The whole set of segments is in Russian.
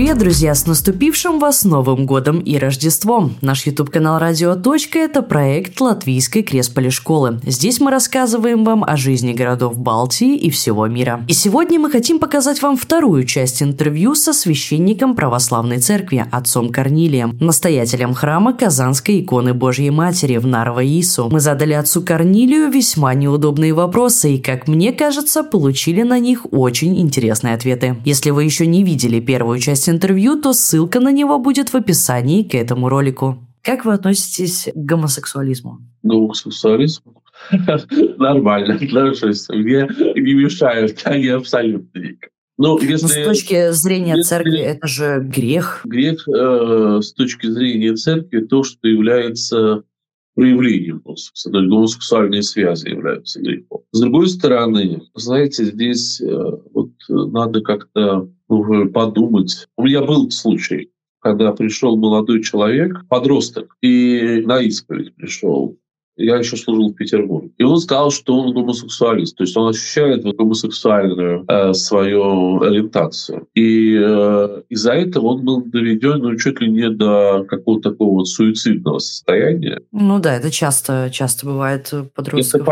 Привет, друзья! С наступившим вас Новым годом и Рождеством! Наш YouTube-канал «Радио.Точка» – это проект Латвийской Кресполи-Школы. Здесь мы рассказываем вам о жизни городов Балтии и всего мира. И сегодня мы хотим показать вам вторую часть интервью со священником Православной Церкви, отцом Корнилием, настоятелем храма Казанской иконы Божьей Матери в Нарва-Ису. Мы задали отцу Корнилию весьма неудобные вопросы и, как мне кажется, получили на них очень интересные ответы. Если вы еще не видели первую часть интервью, то ссылка на него будет в описании к этому ролику. Как вы относитесь к гомосексуализму? Нормально. Мне не мешают, они абсолютно никак. С точки зрения церкви, это же грех. Грех с точки зрения церкви то, что является проявлением гомосексуальной, гомосексуальные связи являются грехом. С другой стороны, знаете, здесь надо как-то подумать. У меня был случай, когда пришел молодой человек, подросток, и на исповедь пришел. Я еще служил в Петербурге. И он сказал, что он гомосексуалист. То есть он ощущает гомосексуальную свою ориентацию. И из-за этого он был доведен чуть ли не до какого-то такого суицидного состояния. Это часто бывает подростков.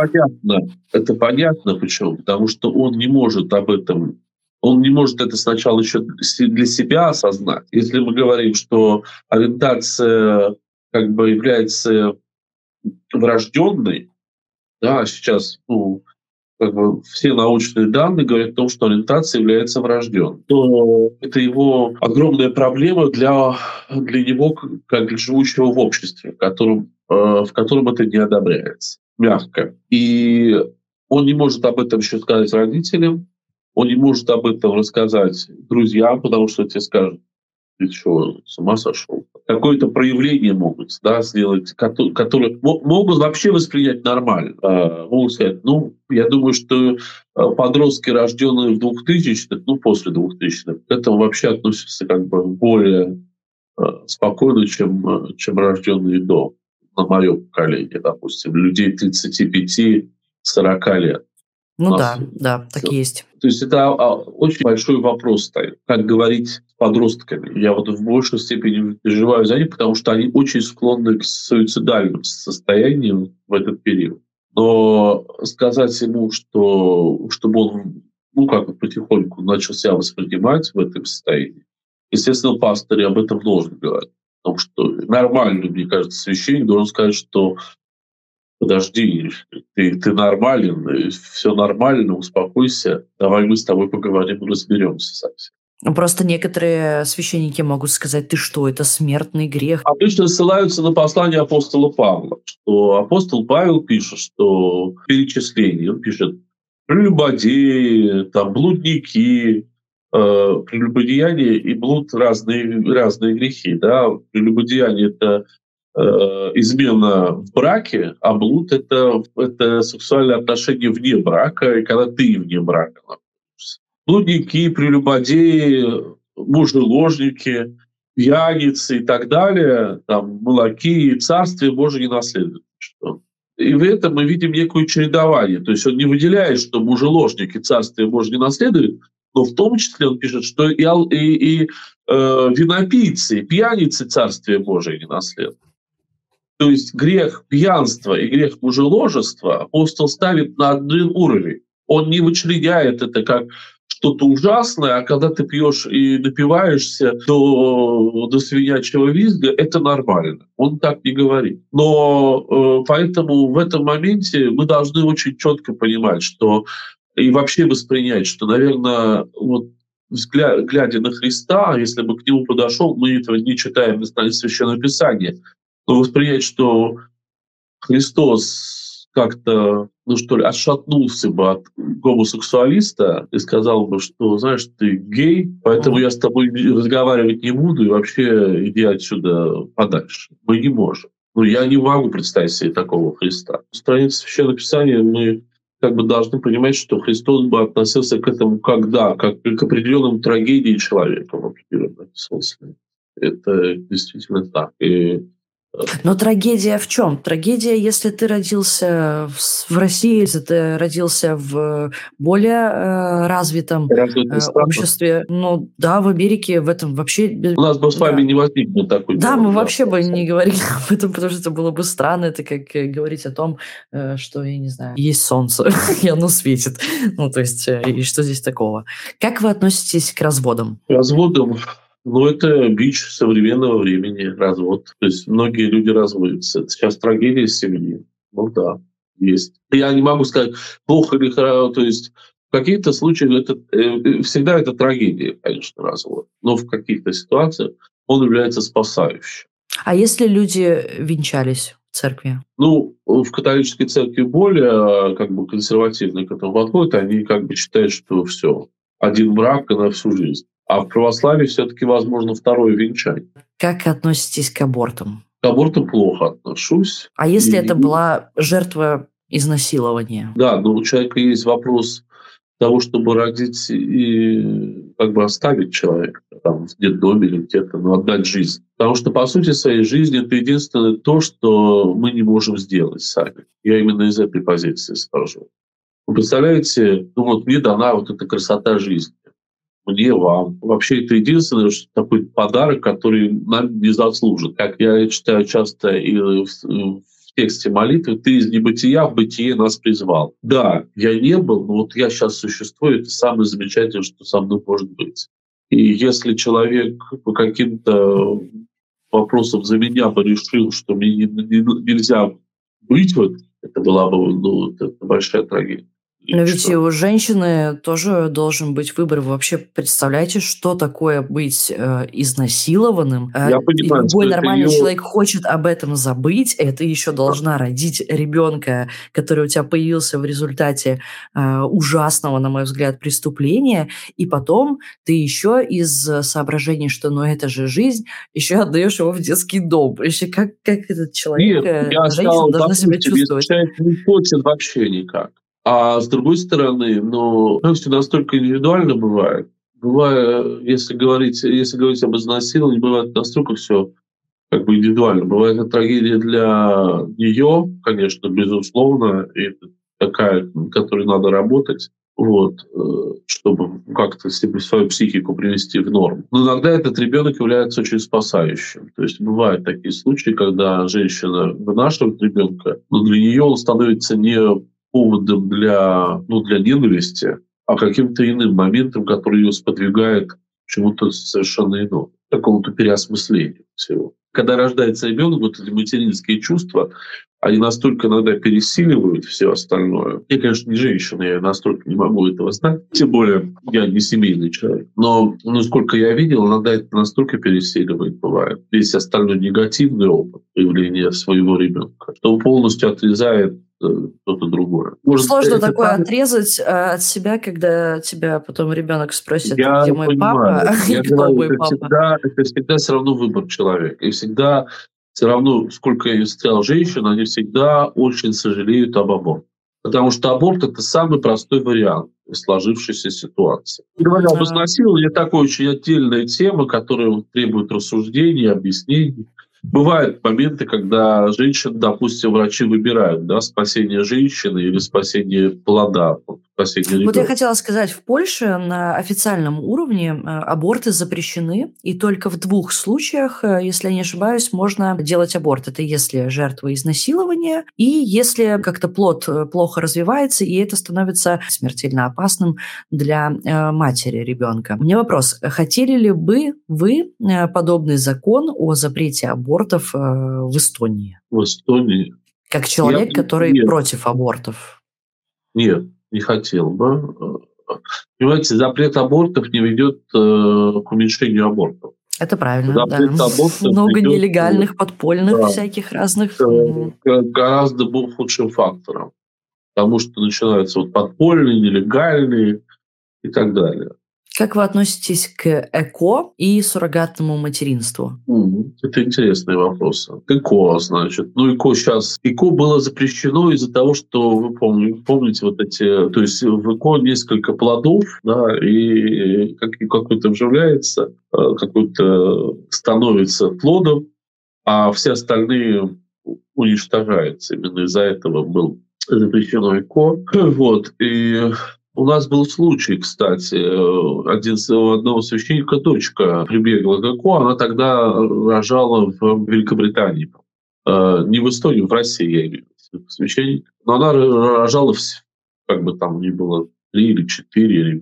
Это понятно почему. Потому что он не может об этом... Он не может это сначала еще для себя осознать. Если мы говорим, что ориентация является... врожденный, сейчас все научные данные говорят о том, что ориентация является врожденной, то это его огромная проблема для него, как для живущего в обществе, в котором это не одобряется, мягко. И он не может об этом еще сказать родителям, он не может об этом рассказать друзьям, потому что те скажут: ты что, с ума сошел? Какое-то проявление могут сделать, которые могут вообще воспринять нормально. Могут сказать, я думаю, что подростки, рожденные в 2000-х, после 2000-х, к этому вообще относятся более спокойно, чем рожденные до, на моем поколении, допустим, людей 35-40 лет. Так и есть. То есть это очень большой вопрос стоит, как говорить с подростками. Я в большей степени переживаю за них, потому что они очень склонны к суицидальным состояниям в этот период. Но сказать ему, чтобы он потихоньку начал себя воспринимать в этом состоянии, естественно, пастырь об этом должен говорить. Потому что нормально, мне кажется, священник должен сказать, что подожди, ты нормален, все нормально, успокойся, давай мы с тобой поговорим и разберемся совсем. Просто некоторые священники могут сказать: ты что, это смертный грех. Обычно ссылаются на послание апостола Павла, что апостол Павел пишет, что перечисление, он пишет: прелюбодеи, блудники, прелюбодеяние и блуд — разные грехи. Прелюбодеяние — это измена в браке, а блуд — это сексуальные отношения вне брака, и когда ты вне брака находишься. Блудники, прелюбодеи, мужеложники, пьяницы и так далее, молоки, и царствие Божие не наследует. И в этом мы видим некое чередование. То есть он не выделяет, что мужеложники царствие Божие не наследуют, но в том числе он пишет, что и винопийцы, пьяницы царствие Божие не наследуют. То есть грех пьянства и грех мужеложества апостол ставит на один уровень. Он не вычленяет это как что-то ужасное, а когда ты пьешь и напиваешься до свинячьего визга, это нормально. Он так не говорит. Но поэтому в этом моменте мы должны очень четко понимать, что и вообще воспринять, что, наверное, глядя на Христа, если бы к нему подошел, мы этого не читаем на Священном Писании. Но воспринять, что Христос как-то, отшатнулся бы от гомосексуалиста и сказал бы, что, знаешь, ты гей, поэтому я с тобой разговаривать не буду и вообще иди отсюда подальше. Мы не можем. Я не могу представить себе такого Христа. В странице Священного Писания мы должны понимать, что Христос бы относился к этому как к определенным трагедии человека в определенном смысле. Это действительно так. И Но трагедия в чем? Трагедия, если ты родился в России, если ты родился в более развитом обществе, ну да, в Америке в этом вообще... У нас бы с вами не возникло такой... Да, мы вообще бы не говорили об этом, потому что это было бы странно. Это как говорить о том, что, я не знаю, есть солнце, и оно светит. Ну, то есть, и что здесь такого? Как вы относитесь к разводам? К разводам... Ну, это бич современного времени, развод. То есть многие люди разводятся. Сейчас трагедия семьи. Ну да, есть. Я не могу сказать, плохо или хорошо. То есть в каких-то случаях это всегда это трагедия, конечно, развод. Но в каких-то ситуациях он является спасающим. А если люди венчались в церкви? Ну, в католической церкви более консервативные к этому подходят. Они считают, что все, один брак на всю жизнь. А в православии все-таки возможно второе венчание. Как относитесь к абортам? К абортам плохо отношусь. А если это была жертва изнасилования? Да, но у человека есть вопрос того, чтобы родить и оставить человека в детдоме или где-то, но отдать жизнь. Потому что, по сути, своей жизни это единственное то, что мы не можем сделать сами. Я именно из этой позиции скажу. Вы представляете, мне дана эта красота жизни. Мне, вам. Вообще, это единственный такой подарок, который нам не заслужен. Как я читаю часто и в тексте молитвы, «Ты из небытия в бытие нас призвал». Да, я не был, но я сейчас существую, это самое замечательное, что со мной может быть. И если человек по каким-то вопросам за меня бы решил, что мне нельзя быть, это была бы это большая трагедия. Но ведь и у женщины тоже должен быть выбор. Вы вообще представляете, что такое быть изнасилованным? Я понимаю, любой нормальный человек хочет об этом забыть, и ты еще должна родить ребенка, который у тебя появился в результате ужасного, на мой взгляд, преступления, и потом ты еще из соображений, что это же жизнь, еще отдаешь его в детский дом. Еще как этот человек, женщина должна себя чувствовать? Человек не хочет вообще никак. А с другой стороны, все настолько индивидуально бывает. Бывает, если говорить об изнасиловании, бывает настолько все индивидуально. Бывает это трагедия для нее, конечно, безусловно, и такая, на которой надо работать, чтобы как-то себе свою психику привести в норму. Но иногда этот ребенок является очень спасающим. То есть бывают такие случаи, когда женщина вынашивает ребенка, но для нее он становится не поводом для ненависти, а каким-то иным моментом, который ее сподвигает к чему-то совершенно иному, к какому-то переосмыслению всего. Когда рождается ребенок, эти материнские чувства, они настолько иногда пересиливают все остальное. Я, конечно, не женщина, я настолько не могу этого знать, тем более я не семейный человек. Но, насколько я видел, иногда это настолько пересиливает, бывает. Весь остальной негативный опыт появления своего ребенка, что он полностью отрезает что-то другое. Может, сложно такое отрезать от себя, когда тебя потом ребенок спросит, где мой папа, и кто мой папа. Это всегда все равно выбор человека. И всегда все равно, сколько я встречал женщин, они всегда очень сожалеют об аборте. Потому что аборт — это самый простой вариант сложившейся ситуации. Говоря об изнасиловании, это такая очень отдельная тема, которая требует рассуждений, объяснений. Бывают моменты, когда женщин, допустим, врачи выбирают, спасение женщины или спасение плода, спасение ребенка. Я хотела сказать, в Польше на официальном уровне аборты запрещены, и только в 2 случаях, если я не ошибаюсь, можно делать аборт. Это если жертва изнасилования, и если как-то плод плохо развивается, и это становится смертельно опасным для матери ребенка. У меня вопрос. Хотели ли бы вы подобный закон о запрете аборта в Эстонии? В Эстонии. Как человек, который против абортов? Нет, не хотел бы. Понимаете, запрет абортов не ведет к уменьшению абортов. Это правильно, запрет абортов много нелегальных, подпольных всяких разных. Гораздо был худшим фактором. Потому что начинаются подпольные, нелегальные и так далее. Как вы относитесь к ЭКО и суррогатному материнству? Это интересные вопросы. ЭКО, ЭКО сейчас... ЭКО было запрещено из-за того, что, вы помните, То есть в ЭКО несколько плодов, и какой-то вживляется, какой-то становится плодом, а все остальные уничтожаются. Именно из-за этого был запрещен ИКО. Вот. И у нас был случай, кстати, одного священника дочка прибегла к ИКО, она тогда рожала в Великобритании. Не в Эстонии, в России, я имею в виду, священник. Но она рожала, как бы там ни было, 3 или 4.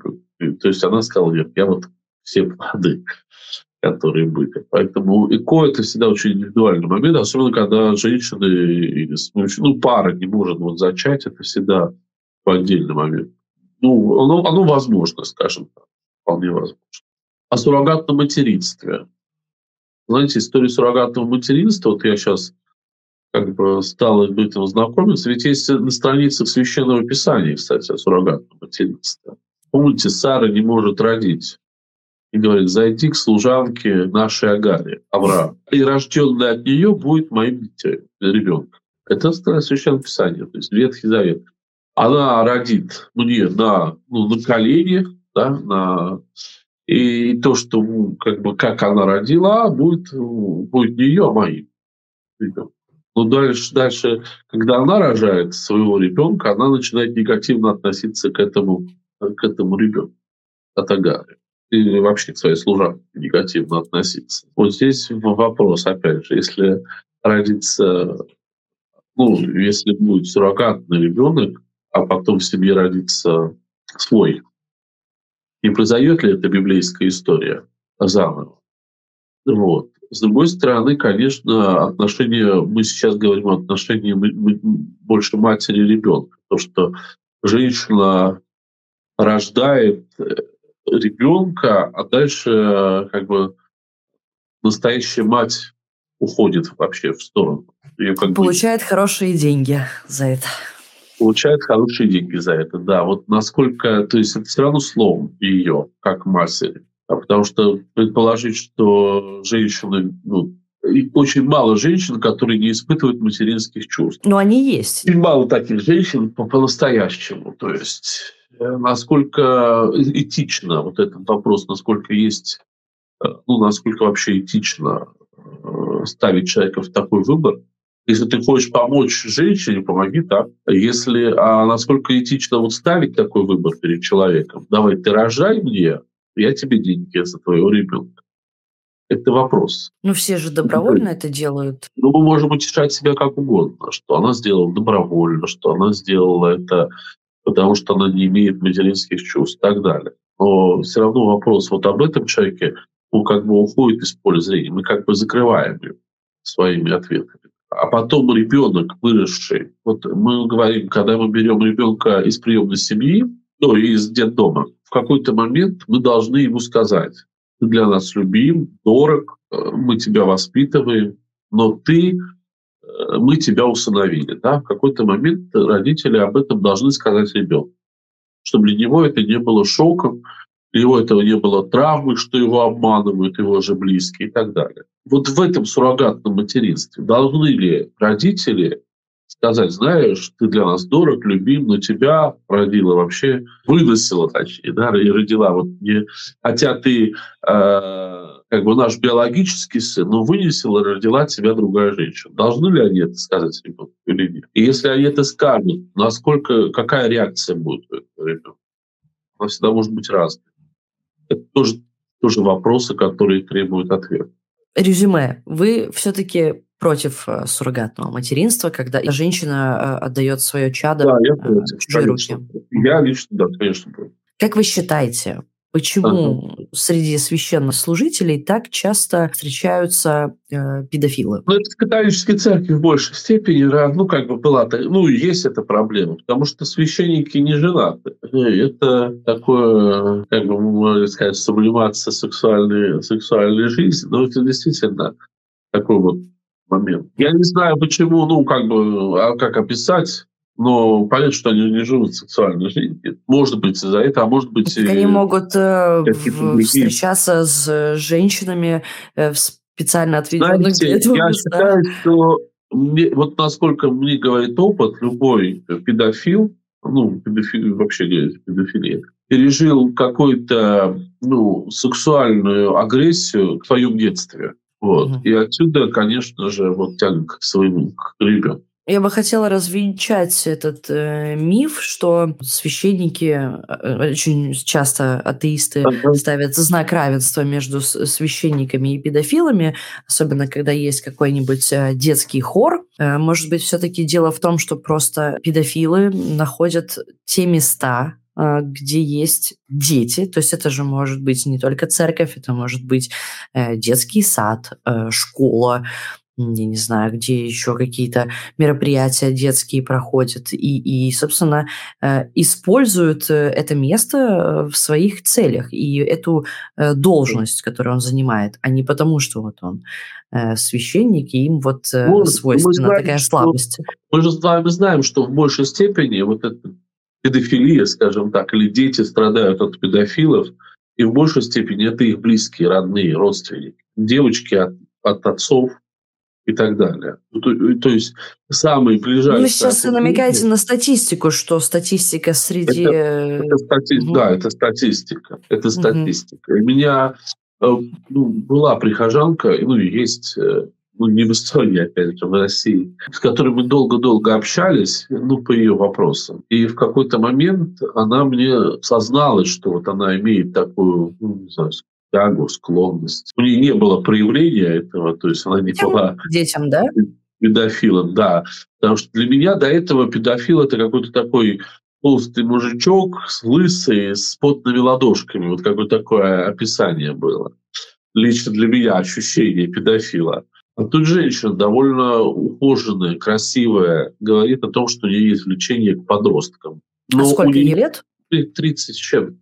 То есть она сказала: нет, я вот все плоды, которые были. Поэтому ЭКО — это всегда очень индивидуальный момент, особенно когда женщины, ну, пара не может вот зачать, это всегда отдельный момент. Ну, оно возможно, скажем так, вполне возможно. О суррогатном материнстве. Знаете, история суррогатного материнства, вот я сейчас как бы стал этим знакомиться, ведь есть на страницах Священного Писания, кстати, о суррогатном материнстве. Помните, Сара не может родить. И говорит: зайди к служанке нашей Агаре, Авраам, и рожденный от нее будет моим детем, ребенком. Это Священное Писание, то есть Ветхий Завет. Она родит мне на коленях, да, и то, что как бы как она родила, будет не ее, а моим ребенком. Но дальше, когда она рожает своего ребенка, она начинает негативно относиться к этому ребенку от Агары. И вообще к своей служанке негативно относиться. Вот здесь вопрос, опять же, если родится, если будет суррогатный ребенок, а потом в семье родится свой, не произойдет ли эта библейская история заново? Вот. С другой стороны, конечно, мы сейчас говорим о отношении больше матери и ребенка, то, что женщина рождает ребенка, а дальше как бы настоящая мать уходит вообще в сторону. Получает хорошие деньги за это. Получает хорошие деньги за это, да. Вот насколько, то есть это все равно словом ее, как матери. Потому что предположить, что женщины, очень мало женщин, которые не испытывают материнских чувств. Но они есть. И мало таких женщин по-настоящему. То есть насколько этично вот этот вопрос, насколько вообще этично ставить человека в такой выбор. Если ты хочешь помочь женщине, помоги так. Насколько этично ставить такой выбор перед человеком? Давай, ты рожай мне, я тебе деньги за твоего ребенка. Это вопрос. Все же добровольно это делают. Мы можем утешать себя как угодно, что она сделала добровольно, что она сделала это, потому что она не имеет материнских чувств и так далее. Но все равно вопрос об этом человеке, уходит из поля зрения. Мы закрываем его своими ответами. А потом ребенок, выросший. Мы говорим, когда мы берем ребенка из приемной семьи, из детдома, в какой-то момент мы должны ему сказать: ты для нас любим, дорог, мы тебя воспитываем, но мы тебя усыновили. Да? В какой-то момент родители об этом должны сказать ребенку, чтобы для него это не было шоком, для него этого не было травмы, что его обманывают его же близкие и так далее. В этом суррогатном материнстве должны ли родители сказать: знаешь, ты для нас дорог, любим, но тебя родила вообще, выносила точнее, да, и родила. Хотя ты наш биологический сын, но вынесла и родила тебя другая женщина. Должны ли они это сказать ребенку или нет? И если они это скажут, какая реакция будет у этого ребенка? Она всегда может быть разной. Это тоже вопросы, которые требуют ответа. Резюме. Вы все-таки против суррогатного материнства, когда женщина отдает свое чадо в чужие руки? Я лично, да, конечно, против. Как вы считаете, почему среди священнослужителей так часто встречаются педофилы? Это в католической церкви в большей степени была, есть эта проблема, потому что священники не женаты. Это такое, можно сказать, сублимация сексуальной жизни, но это действительно такой момент. Я не знаю, почему, как описать. Но понятно, что они не живут в сексуальной жизни. Может быть, из-за этого, а может быть... Так они могут встречаться с женщинами в специально отведенных для этого местах. Я считаю, что насколько мне говорит опыт, любой педофил, вообще говорит, педофилия, пережил какую-то сексуальную агрессию в своем детстве. Вот. И отсюда, конечно же, вот тяга к своему, к ребенку. Я бы хотела развенчать этот миф, что священники, очень часто атеисты ставят знак равенства между священниками и педофилами, особенно когда есть какой-нибудь детский хор. Может быть, все-таки дело в том, что просто педофилы находят те места, где есть дети. То есть это же может быть не только церковь, это может быть детский сад, школа, я не знаю, где еще какие-то мероприятия детские проходят, и собственно, используют это место в своих целях и эту должность, которую он занимает, а не потому, что вот он священник, и им вот свойственна такая слабость. Мы же с вами знаем, что в большей степени вот эта педофилия, скажем так, или дети страдают от педофилов, и в большей степени это их близкие, родные, родственники. Девочки от отцов, и так далее. То есть самые ближайшие... Вы сейчас намекаете на статистику, что статистика среди... Да, это статистика. Это статистика. У меня была прихожанка, есть... не в Эстонии, опять же, в России, с которой мы долго-долго общались, по ее вопросам. И в какой-то момент она мне созналась, что вот она имеет такую, не знаю, тягу, склонность. У нее не было проявления этого, то есть она не была детям, да? Педофилом, да. Потому что для меня до этого педофил – это какой-то такой толстый мужичок, лысый, с потными ладошками. Вот какое-то такое описание было. Лично для меня ощущение педофила. А тут женщина довольно ухоженная, красивая, говорит о том, что у нее есть влечение к подросткам. Но сколько ей лет? 35.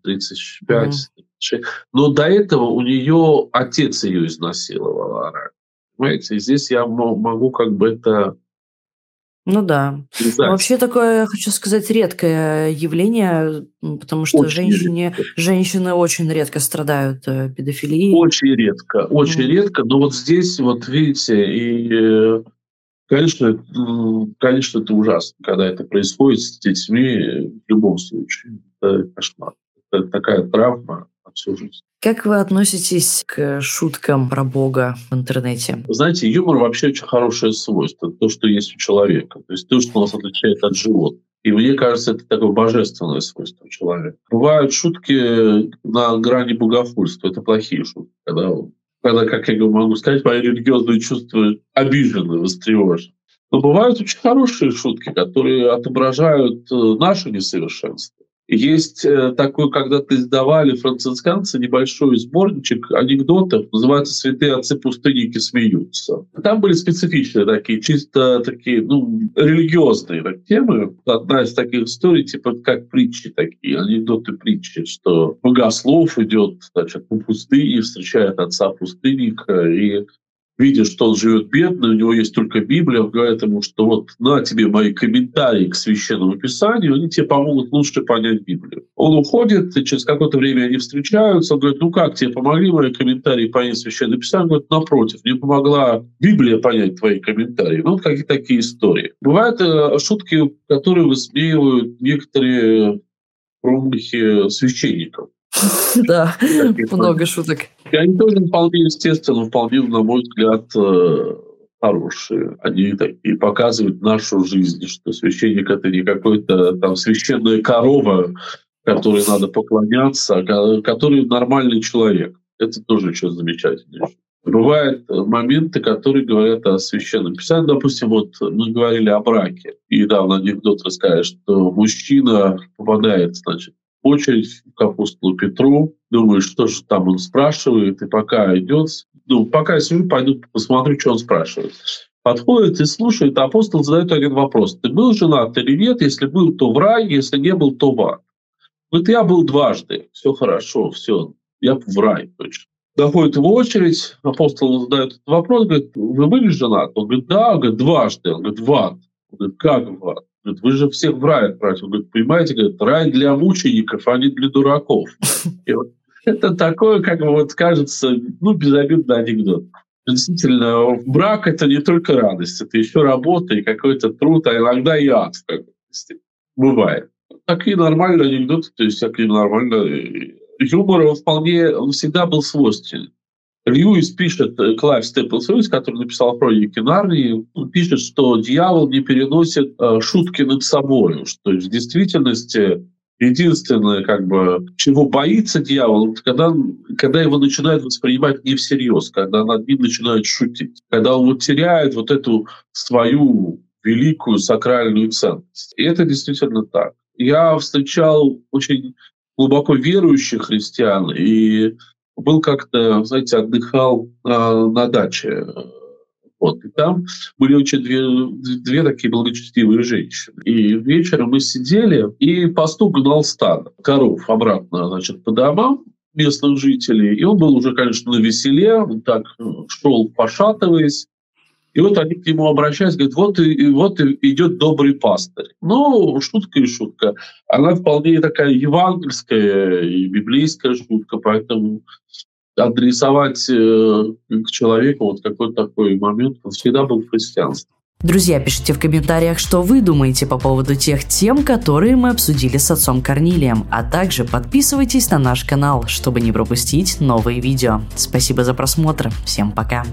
Но до этого у нее отец ее изнасиловал. Понимаете, здесь я могу это... Вообще такое, хочу сказать, редкое явление, потому что женщины очень редко страдают педофилией. Очень редко. Но вот здесь, видите, и, конечно, это ужасно, когда это происходит с детьми, в любом случае. Это кошмар. Это такая травма на всю жизнь. Как вы относитесь к шуткам про Бога в интернете? Знаете, юмор вообще очень хорошее свойство, то, что есть у человека, то есть то, что нас отличает от животных. И мне кажется, это такое божественное свойство человека. Бывают шутки на грани богохульства, это плохие шутки, когда как я могу сказать, мои религиозные чувства обижены, востревожены. Но бывают очень хорошие шутки, которые отображают наше несовершенство. Есть такой, когда-то издавали францисканцы небольшой сборничек анекдотов, называется «Святые отцы-пустынники смеются». Там были специфичные такие, чисто такие, религиозные темы. Одна из таких историй, типа как притчи такие, анекдоты-притчи, что богослов идет, по пустыне, встречает отца-пустынника и... видя, что он живет бедно, у него есть только Библия, он говорит ему, что на тебе мои комментарии к Священному Писанию, они тебе помогут лучше понять Библию. Он уходит, и через какое-то время они встречаются, он говорит, как тебе помогли мои комментарии понять Священное Писание? Он говорит, напротив, мне помогла Библия понять твои комментарии. Какие-то такие истории. Бывают шутки, которые высмеивают некоторые промахи священников. Да, много шуток. И они тоже вполне естественно, вполне, на мой взгляд, хорошие. Они такие показывают нашу жизнь, что священник — это не какой-то священная корова, которой надо поклоняться, а который нормальный человек. Это тоже еще замечательно. Бывают моменты, которые говорят о Священном Писании. Допустим, мы говорили о браке. И недавно анекдот рассказывает, что мужчина попадает, очередь к апостолу Петру, думаю, что же там он спрашивает, и пока идет, пока я сижу, пойду посмотрю, что он спрашивает. Подходит и слушает, а апостол задает один вопрос. Ты был женат или нет? Если был, то в рай, если не был, то в ад. Говорит, я был дважды, все хорошо, все, я в рай точно. Доходит его очередь, апостол задает этот вопрос, говорит, вы были женаты? Он говорит, да, он говорит, дважды, он говорит, в ад. Он говорит, как в ад? Вы же всех в рай отправите. Он говорит, понимаете, рай для мучеников, а не для дураков. И это такое, кажется, безобидный анекдот. Действительно, брак – это не только радость, это еще работа и какой-то труд, а иногда и ад. Бывает. Такие нормальные анекдоты, то есть такие нормальные... Юмор, он всегда был свойственен. Льюис пишет, Клайв Стейплз Льюис, который написал хроники Нарнии, он пишет, что дьявол не переносит шутки над собой, что в действительности единственное, чего боится дьявол, это когда его начинают воспринимать не всерьез, когда над ним начинают шутить, когда он теряет эту свою великую сакральную ценность. И это действительно так. Я встречал очень глубоко верующих христиан и был как-то, отдыхал на даче. И там были очень две такие благочестивые женщины. И вечером мы сидели, и пастух гнал стадо коров обратно, по домам местных жителей. И он был уже, конечно, навеселе, он так шел, пошатываясь. И они к нему обращались, говорят, вот идет добрый пастырь. Ну, шутка и шутка. Она вполне такая евангельская и библейская шутка, поэтому адресовать к человеку какой-то такой момент, он всегда был в христианстве. Друзья, пишите в комментариях, что вы думаете по поводу тех тем, которые мы обсудили с отцом Корнилием, а также подписывайтесь на наш канал, чтобы не пропустить новые видео. Спасибо за просмотр, всем пока!